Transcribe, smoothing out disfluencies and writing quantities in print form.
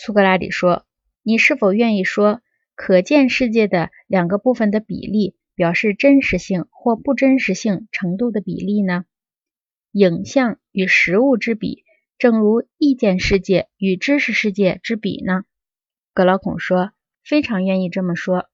苏格拉底说，你是否愿意说可见世界的两个部分的比例表示真实性或不真实性程度的比例呢？影像与实物之比，正如意见世界与知识世界之比呢？格劳孔说，非常愿意这么说。